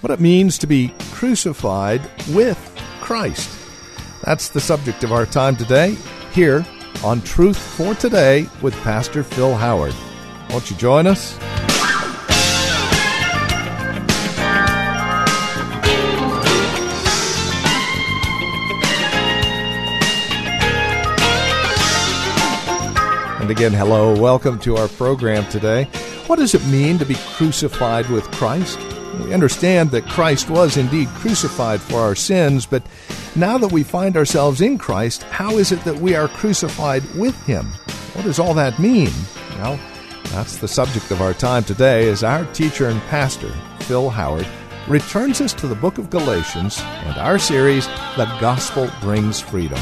What it means to be crucified with Christ. That's the subject of our time today, here on Truth for Today with Pastor Phil Howard. Won't you join us? And again, hello, welcome to our program today. What does it mean to be crucified with Christ? We understand that Christ was indeed crucified for our sins, but now that we find ourselves in Christ, how is it that we are crucified with Him? What does all that mean? Well, that's the subject of our time today as our teacher and pastor, Phil Howard, returns us to the book of Galatians and our series, The Gospel Brings Freedom.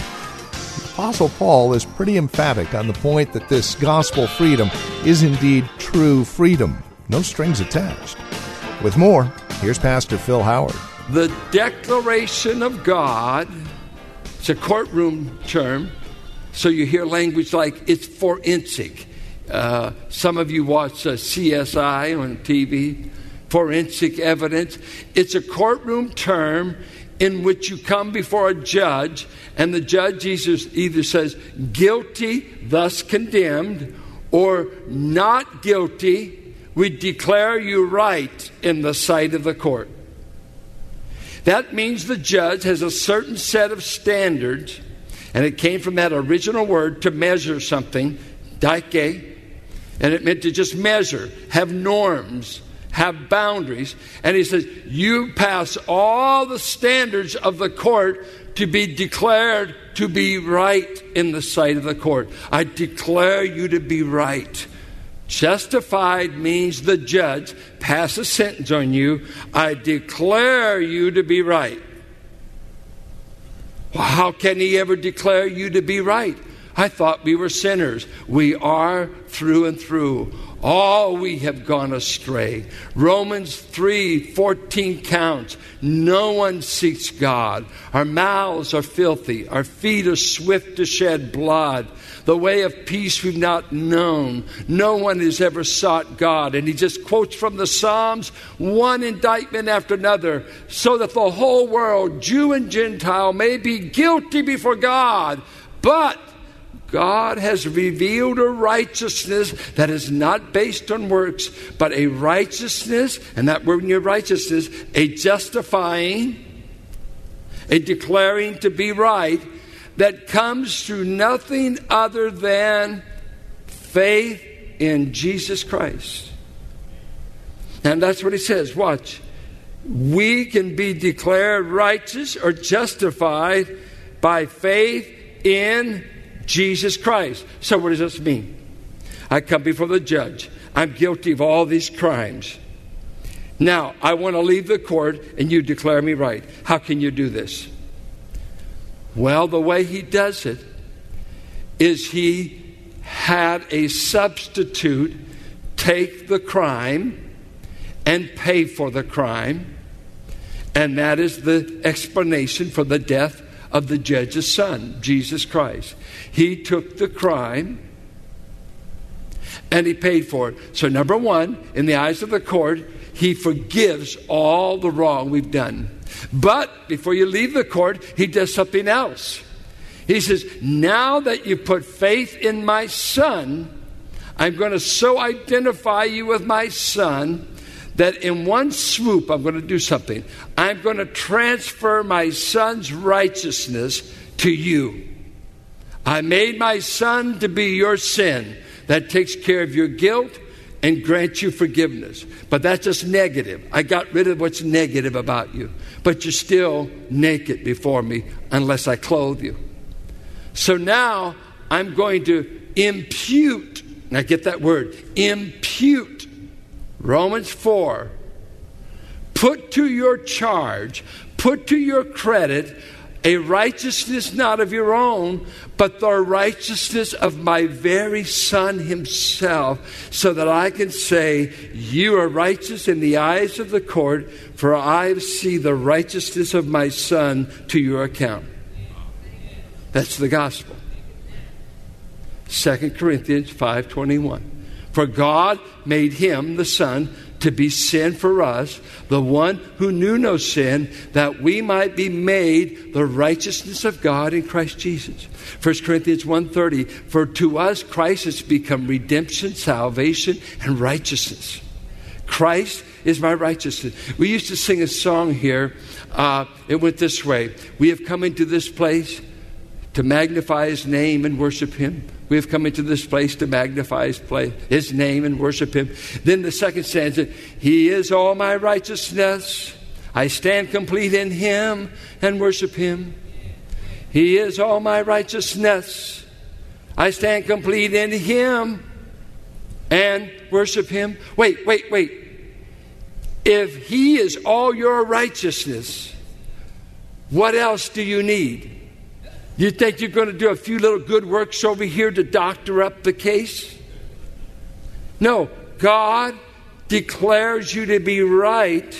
The Apostle Paul is pretty emphatic on the point that this gospel freedom is indeed true freedom, no strings attached. With more, here's Pastor Phil Howard. The declaration of God, it's a courtroom term, so you hear language like it's forensic. Some of you watch CSI on TV, forensic evidence. It's a courtroom term in which you come before a judge, and the judge either says guilty, thus condemned, or not guilty, we declare you right in the sight of the court. That means the judge has a certain set of standards, and it came from that original word to measure something, dike, and it meant to just measure, have norms, have boundaries. And he says, you pass all the standards of the court to be declared to be right in the sight of the court. I declare you to be right. Justified means the judge pass a sentence on you. I declare you to be right. Well, how can he ever declare you to be right? I thought we were sinners. We are through and through. All we have gone astray. Romans 3:14 counts. No one seeks God. Our mouths are filthy. Our feet are swift to shed blood. The way of peace we've not known. No one has ever sought God. And he just quotes from the Psalms one indictment after another, so that the whole world, Jew and Gentile, may be guilty before God. But God has revealed a righteousness that is not based on works, but a righteousness, and that word in your righteousness, a justifying, a declaring to be right, that comes through nothing other than faith in Jesus Christ. And that's what he says. Watch. We can be declared righteous or justified by faith in Jesus Christ. So what does this mean? I come before the judge. I'm guilty of all these crimes. Now, I want to leave the court and you declare me right. How can you do this? Well, the way he does it is he had a substitute take the crime and pay for the crime. And that is the explanation for the death of the judge's son, Jesus Christ. He took the crime and he paid for it. So number one, in the eyes of the court, he forgives all the wrong we've done. But before you leave the court, he does something else. He says, now that you put faith in my son, I'm going to so identify you with my son that in one swoop, I'm going to do something. I'm going to transfer my son's righteousness to you. I made my son to be your sin. That takes care of your guilt and grants you forgiveness. But that's just negative. I got rid of what's negative about you. But you're still naked before me unless I clothe you. So now I'm going to impute. Now get that word, impute. Romans 4 put to your charge, put to your credit, a righteousness not of your own, but the righteousness of my very Son himself, so that I can say, you are righteous in the eyes of the court, for I see the righteousness of my Son to your account. That's the gospel. 2 Corinthians 5:21. For God made him, the Son, to be sin for us, the one who knew no sin, that we might be made the righteousness of God in Christ Jesus. 1 Corinthians 1:30, for to us Christ has become redemption, salvation, and righteousness. Christ is my righteousness. We used to sing a song here. It went this way. We have come into this place to magnify his name and worship him. We have come into this place to magnify his name and worship him. Then the second stanza, he is all my righteousness. I stand complete in him and worship him. He is all my righteousness. I stand complete in him and worship him. Wait. If he is all your righteousness, what else do you need? You think you're going to do a few little good works over here to doctor up the case? No, God declares you to be right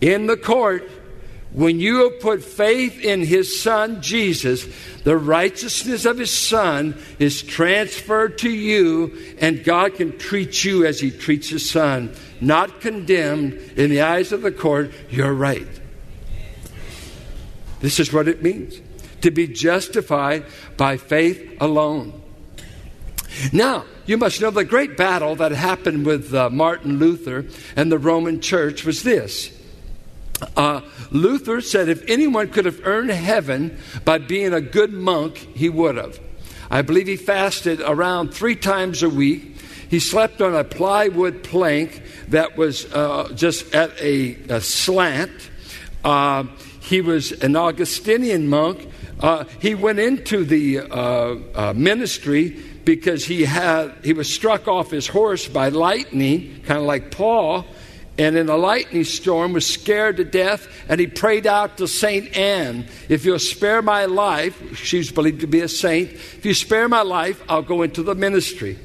in the court when you have put faith in his Son, Jesus. The righteousness of his Son is transferred to you, and God can treat you as he treats his Son. Not condemned in the eyes of the court, you're right. This is what it means to be justified by faith alone. Now, you must know the great battle that happened with Martin Luther and the Roman Church was this. Luther said if anyone could have earned heaven by being a good monk, he would have. I believe he fasted around 3 times a week. He slept on a plywood plank that was just at a slant. He was an Augustinian monk. He went into the ministry because he was struck off his horse by lightning, kind of like Paul, and in a lightning storm was scared to death, and he prayed out to Saint Anne, if you'll spare my life, she's believed to be a saint, if you spare my life, I'll go into the ministry.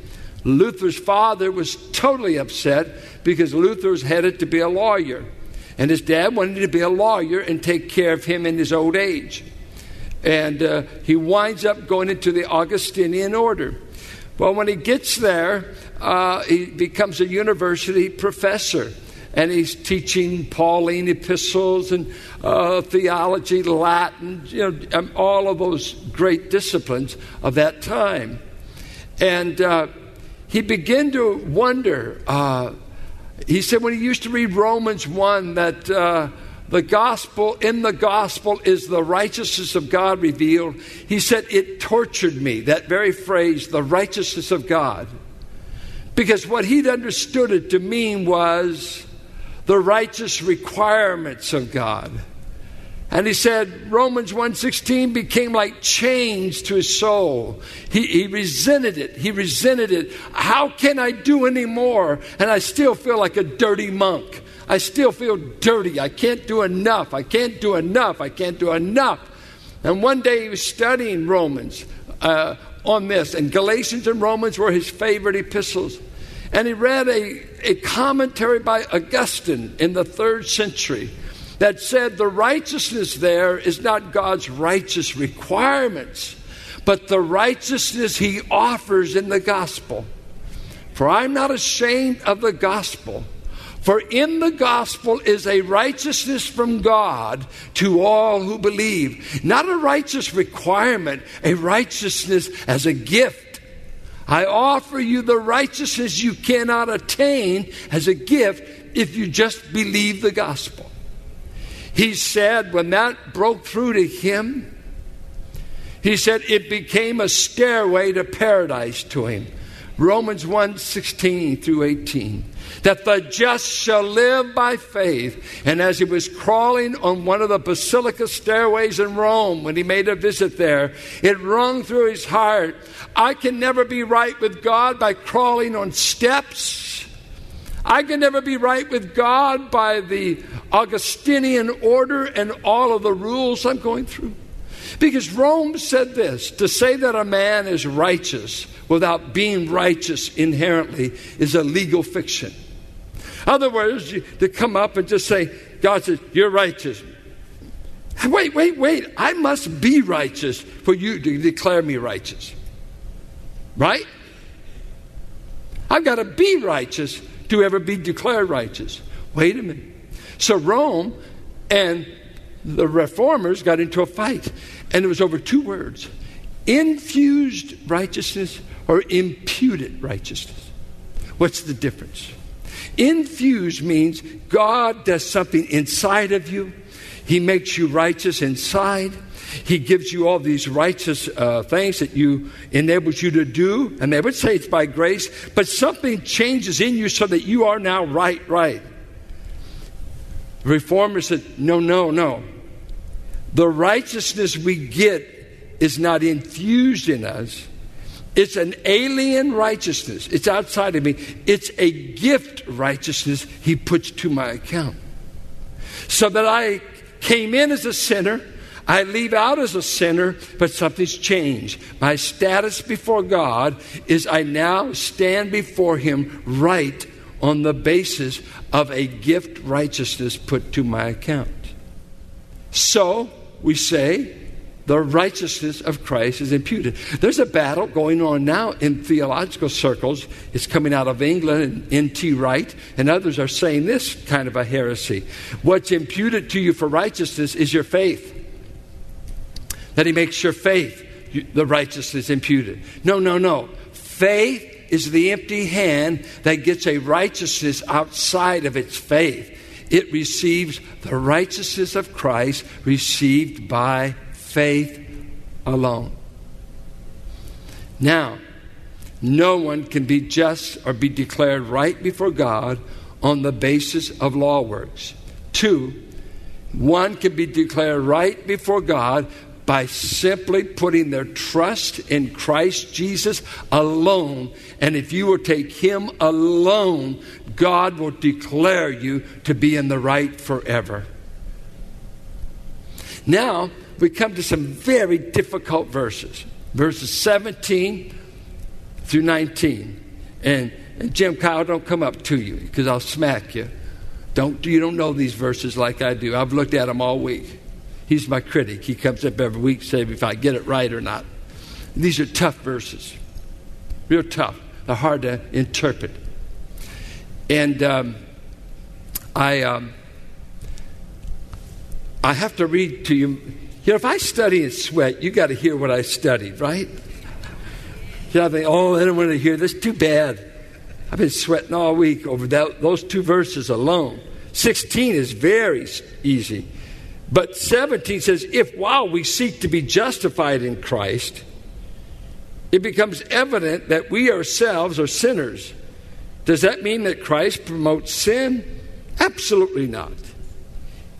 Luther's father was totally upset because Luther was headed to be a lawyer, and his dad wanted to be a lawyer and take care of him in his old age. And he winds up going into the Augustinian order. Well, when he gets there, he becomes a university professor. And he's teaching Pauline epistles and theology, Latin, all of those great disciplines of that time. And he began to wonder. He said when he used to read Romans 1 that... In the gospel is the righteousness of God revealed. He said, it tortured me, that very phrase, the righteousness of God. Because what he'd understood it to mean was the righteous requirements of God. And he said, Romans 1:16 became like chains to his soul. He resented it. How can I do any more? And I still feel like a dirty monk. I still feel dirty. I can't do enough. And one day he was studying Romans on this. And Galatians and Romans were his favorite epistles. And he read a commentary by Augustine in the 3rd century that said the righteousness there is not God's righteous requirements, but the righteousness he offers in the gospel. For I'm not ashamed of the gospel. For in the gospel is a righteousness from God to all who believe. Not a righteous requirement, a righteousness as a gift. I offer you the righteousness you cannot attain as a gift if you just believe the gospel. He said when that broke through to him, he said it became a stairway to paradise to him. Romans 1:16 through 18. That the just shall live by faith. And as he was crawling on one of the basilica stairways in Rome when he made a visit there, it rung through his heart. I can never be right with God by crawling on steps. I can never be right with God by the Augustinian order and all of the rules I'm going through. Because Rome said this, to say that a man is righteous without being righteous inherently is a legal fiction. In other words, to come up and just say, God says, you're righteous. Wait, I must be righteous for you to declare me righteous. Right? I've got to be righteous to ever be declared righteous. Wait a minute. So Rome and the reformers got into a fight, and it was over two words: infused righteousness or imputed righteousness. What's the difference? Infused means God does something inside of you. He makes you righteous inside. He gives you all these righteous things that you enables you to do. And they would say it's by grace, but something changes in you so that you are now right. Reformers said, no. The righteousness we get is not infused in us. It's an alien righteousness. It's outside of me. It's a gift righteousness he puts to my account. So that I came in as a sinner, I leave out as a sinner, but something's changed. My status before God is I now stand before him right on the basis of a gift righteousness put to my account. So we say the righteousness of Christ is imputed. There's a battle going on now in theological circles. It's coming out of England, and N.T. Wright and others are saying this kind of a heresy. What's imputed to you for righteousness is your faith. That he makes your faith the righteousness imputed. No. Faith is the empty hand that gets a righteousness outside of its faith. It receives the righteousness of Christ received by faith alone. Now, no one can be just or be declared right before God on the basis of law works. 2, one can be declared right before God by simply putting their trust in Christ Jesus alone. And if you will take him alone, God will declare you to be in the right forever. Now, we come to some very difficult verses. Verses 17 through 19. And Jim, Kyle, don't come up to you because I'll smack you. You don't know these verses like I do. I've looked at them all week. He's my critic. He comes up every week saying if I get it right or not. These are tough verses. Real tough. They're hard to interpret. And I have to read to you. If I study and sweat, you got to hear what I studied, right? I think, I don't want to hear this. Too bad. I've been sweating all week over those two verses alone. 16 is very easy. But 17 says, if while we seek to be justified in Christ, it becomes evident that we ourselves are sinners. Does that mean that Christ promotes sin? Absolutely not.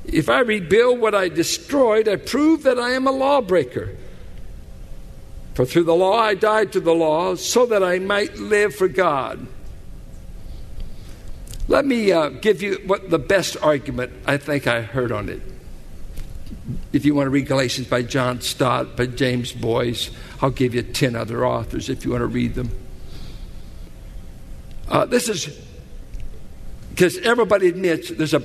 If I rebuild what I destroyed, I prove that I am a lawbreaker. For through the law I died to the law, so that I might live for God. Let me give you what the best argument I think I heard on it. If you want to read Galatians by John Stott, by James Boyce, I'll give you 10 other authors if you want to read them. This is because everybody admits there's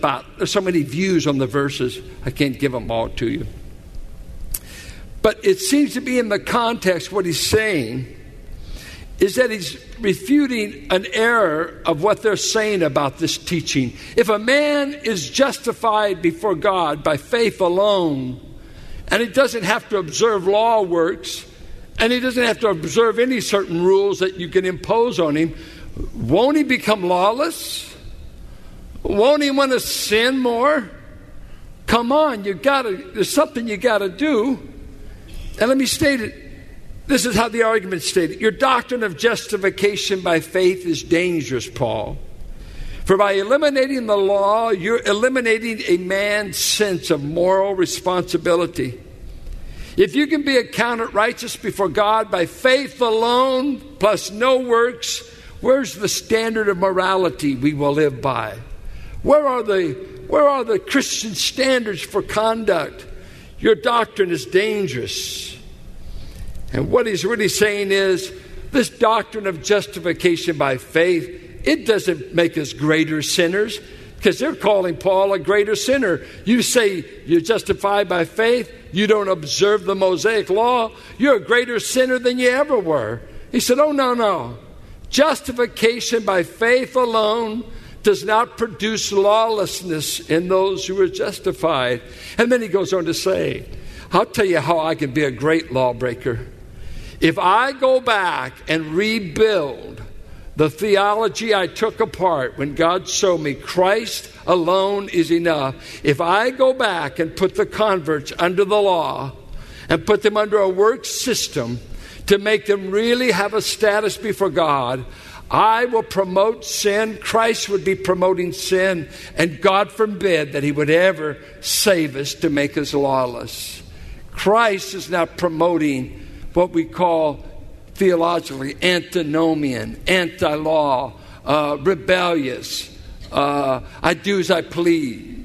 so many views on the verses, I can't give them all to you. But it seems to be in the context what he's saying is that he's refuting an error of what they're saying about this teaching. If a man is justified before God by faith alone, and he doesn't have to observe law works, and he doesn't have to observe any certain rules that you can impose on him, won't he become lawless? Won't he want to sin more? Come on, there's something you got to do. And let me state it. This is how the argument stated. Your doctrine of justification by faith is dangerous, Paul. For by eliminating the law, you're eliminating a man's sense of moral responsibility. If you can be accounted righteous before God by faith alone, plus no works, Where's the standard of morality we will live by? Where are the Christian standards for conduct? Your doctrine is dangerous. And what he's really saying is, this doctrine of justification by faith, it doesn't make us greater sinners, because they're calling Paul a greater sinner. You say you're justified by faith, you don't observe the Mosaic law, you're a greater sinner than you ever were. He said, oh, no. Justification by faith alone does not produce lawlessness in those who are justified. And then he goes on to say, I'll tell you how I can be a great lawbreaker. If I go back and rebuild the theology I took apart when God showed me Christ alone is enough, if I go back and put the converts under the law and put them under a work system to make them really have a status before God, I will promote sin. Christ would be promoting sin, and God forbid that he would ever save us to make us lawless. Christ is not promoting what we call theologically antinomian, anti-law, rebellious. I do as I please.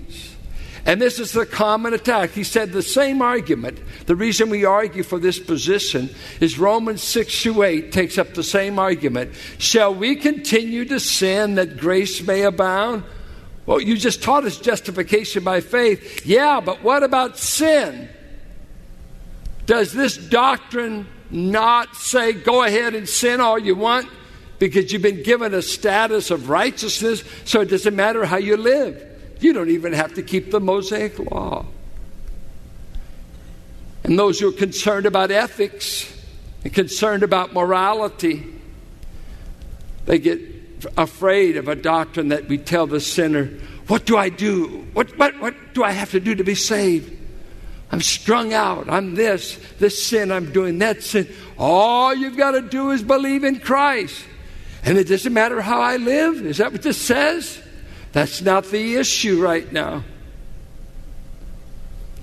And this is the common attack. He said the same argument. The reason we argue for this position is Romans 6-8 takes up the same argument. Shall we continue to sin that grace may abound? Well, you just taught us justification by faith. Yeah, but what about sin? Does this doctrine not say go ahead and sin all you want because you've been given a status of righteousness, so it doesn't matter how you live? You don't even have to keep the Mosaic law. And those who are concerned about ethics and concerned about morality, they get afraid of a doctrine that we tell the sinner, what do I do? What do I have to do to be saved? I'm strung out. I'm this sin. I'm doing that sin. All you've got to do is believe in Christ. And it doesn't matter how I live. Is that what this says? That's not the issue right now.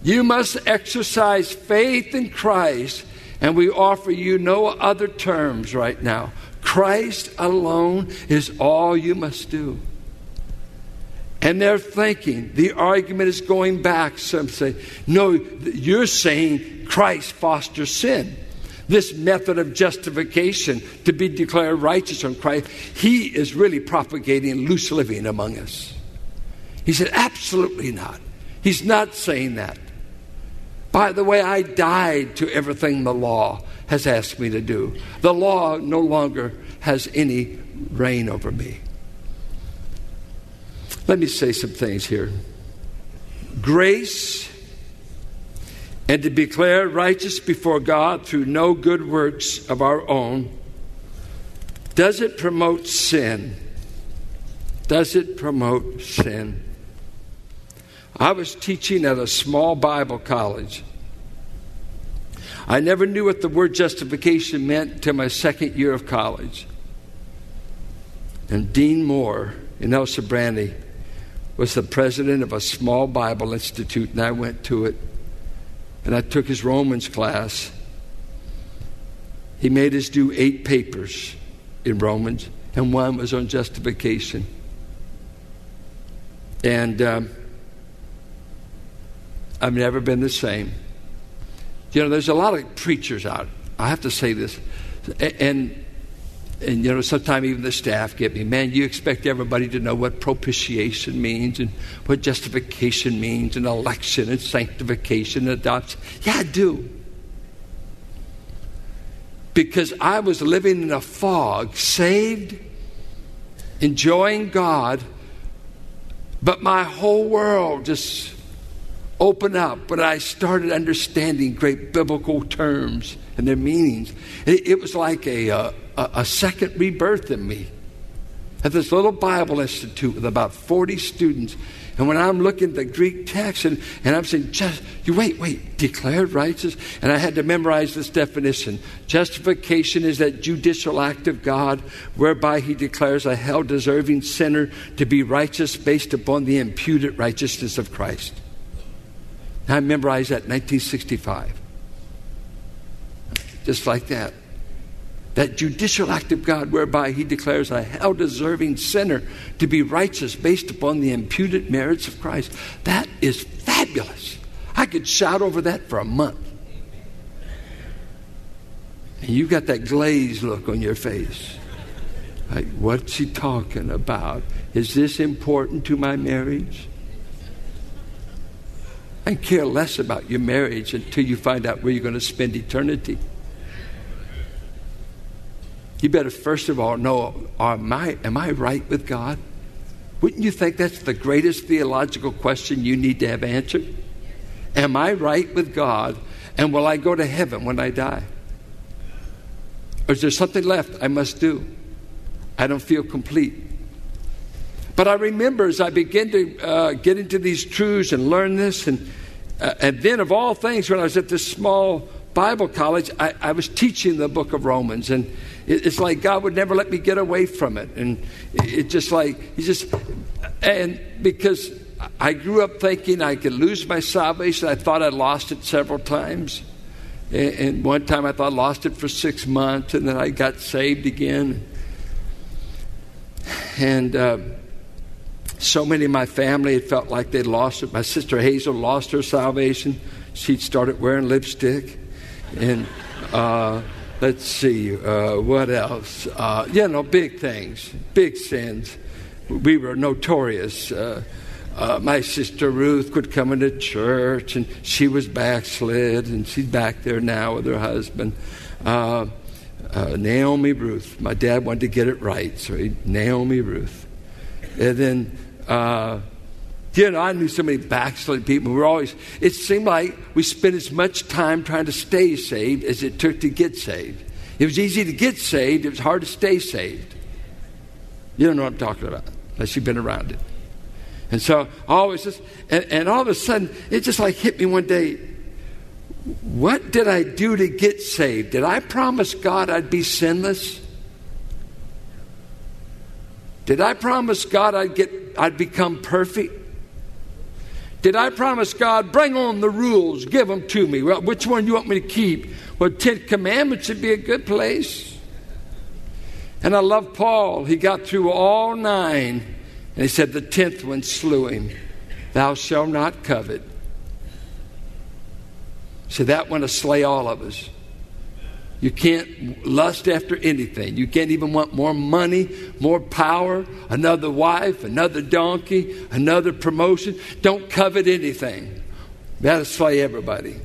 You must exercise faith in Christ, and we offer you no other terms right now. Christ alone is all you must do. And they're thinking, the argument is going back. Some say, no, you're saying Christ fosters sin. This method of justification to be declared righteous on Christ, he is really propagating loose living among us. He said, absolutely not. He's not saying that. By the way, I died to everything the law has asked me to do. The law no longer has any reign over me. Let me say some things here. Grace and to be declared righteous before God through no good works of our own. Does it promote sin? Does it promote sin? I was teaching at a small Bible college. I never knew what the word justification meant until my second year of college. And Dean Moore and Elsa Brandy was the president of a small Bible institute, and I went to it, and I took his Romans class. He made us do 8 papers in Romans, and one was on justification. And I've never been the same. You know, there's a lot of preachers out. I have to say this, and you know, sometimes even the staff get me. Man, you expect everybody to know what propitiation means and what justification means and election and sanctification and adoption. Yeah, I do. Because I was living in a fog, saved, enjoying God, but my whole world just opened up when I started understanding great biblical terms and their meanings. It was like a second rebirth in me at this little Bible institute with about 40 students. And when I'm looking at the Greek text and I'm saying, wait, declared righteous? And I had to memorize this definition. Justification is that judicial act of God whereby he declares a hell-deserving sinner to be righteous based upon the imputed righteousness of Christ. And I memorized that in 1965. Just like that. that judicial act of God whereby he declares a hell-deserving sinner to be righteous based upon the imputed merits of Christ. That is fabulous. I could shout over that for a month. And you've got that glazed look on your face. Like, what's he talking about? Is this important to my marriage? I care less about your marriage until you find out where you're going to spend eternity. You better first of all know, am I right with God? Wouldn't you think that's the greatest theological question you need to have answered? Am I right with God, and will I go to heaven when I die? Or is there something left I must do? I don't feel complete. But I remember as I began to get into these truths and learn this, and then of all things, when I was at this small Bible college, I was teaching the book of Romans, and it's like God would never let me get away from it. And it's just like, because I grew up thinking I could lose my salvation. I thought I lost it several times. And one time I thought I lost it for 6 months, and then I got saved again. And so many of my family, it felt like they'd lost it. My sister Hazel lost her salvation. She started wearing lipstick. And let's see, what else? Big things, big sins. We were notorious. My sister Ruth quit coming to church, and she was backslid, and she's back there now with her husband. Naomi Ruth. My dad wanted to get it right, so Naomi Ruth. And then, I knew so many backslid people. It seemed like we spent as much time trying to stay saved as it took to get saved. It was easy to get saved. It was hard to stay saved. You don't know what I'm talking about unless you've been around it. And so I always just, and all of a sudden, it just like hit me one day. What did I do to get saved? Did I promise God I'd be sinless? Did I promise God I'd become perfect? Did I promise God, bring on the rules, give them to me? Well, which one do you want me to keep? Well, 10 Commandments would be a good place. And I love Paul. He got through all 9. And he said, the 10th one slew him. Thou shalt not covet. So that one will slay all of us. You can't lust after anything. You can't even want more money, more power, another wife, another donkey, another promotion. Don't covet anything. That'll slay everybody.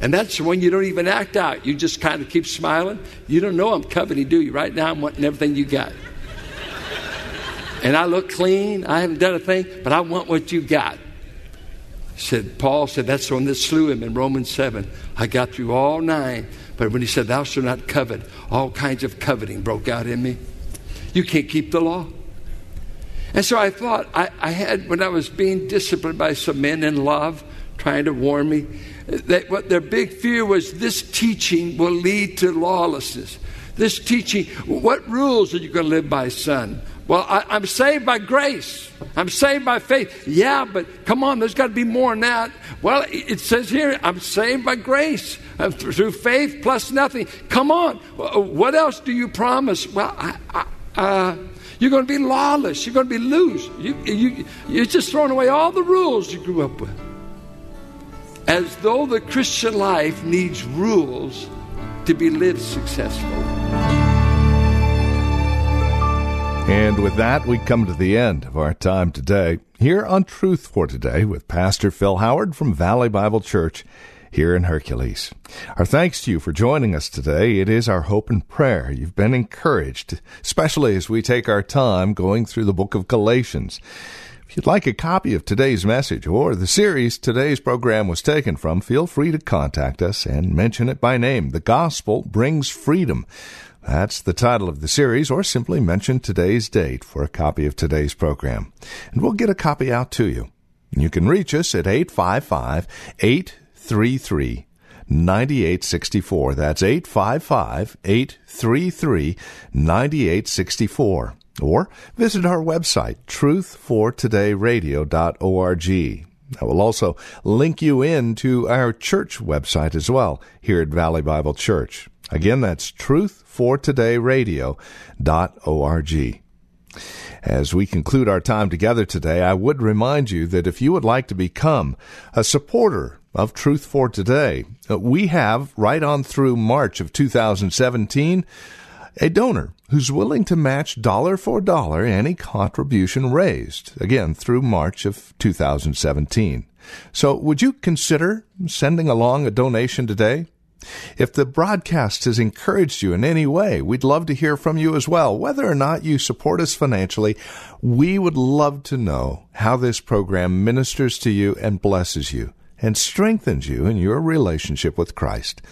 And that's the one you don't even act out. You just kind of keep smiling. You don't know I'm coveting, do you? Right now I'm wanting everything you got. And I look clean. I haven't done a thing, but I want what you got. Paul said, that's the one that slew him in Romans 7. I got through all 9. But when he said, thou shalt not covet, all kinds of coveting broke out in me. You can't keep the law. And so I thought, when I was being disciplined by some men in love, trying to warn me, that what their big fear was, this teaching will lead to lawlessness. This teaching, what rules are you going to live by, son? Well, I'm saved by grace. I'm saved by faith. Yeah, but come on, there's got to be more than that. Well, it says here, I'm saved by grace through faith plus nothing. Come on, what else do you promise? Well, you're going to be lawless. You're going to be loose. You're just throwing away all the rules you grew up with. As though the Christian life needs rules to be lived successfully. And with that, we come to the end of our time today here on Truth for Today with Pastor Phil Howard from Valley Bible Church here in Hercules. Our thanks to you for joining us today. It is our hope and prayer you've been encouraged, especially as we take our time going through the book of Galatians. If you'd like a copy of today's message or the series today's program was taken from, feel free to contact us and mention it by name. The Gospel Brings Freedom. That's the title of the series, or simply mention today's date for a copy of today's program. And we'll get a copy out to you. You can reach us at 855-833-9864. That's 855-833-9864. Or visit our website, truthfortodayradio.org. I will also link you in to our church website as well here at Valley Bible Church. Again, that's truthfortodayradio.org. As we conclude our time together today, I would remind you that if you would like to become a supporter of Truth for Today, we have, right on through March of 2017, a donor who's willing to match dollar for dollar any contribution raised, again, through March of 2017. So would you consider sending along a donation today? If the broadcast has encouraged you in any way, we'd love to hear from you as well. Whether or not you support us financially, we would love to know how this program ministers to you and blesses you and strengthens you in your relationship with Christ.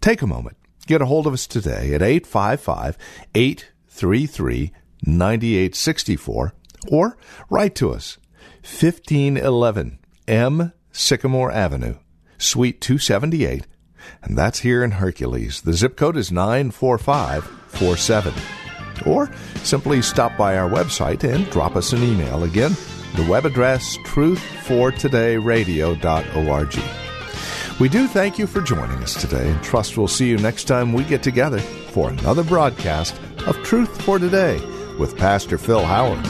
Take a moment. Get a hold of us today at 855-833-9864 or write to us, 1511 M. Sycamore Avenue, Suite 278, and that's here in Hercules. The zip code is 94547. Or simply stop by our website and drop us an email. Again, the web address, truthfortodayradio.org. We do thank you for joining us today, and trust we'll see you next time we get together for another broadcast of Truth for Today with Pastor Phil Howard.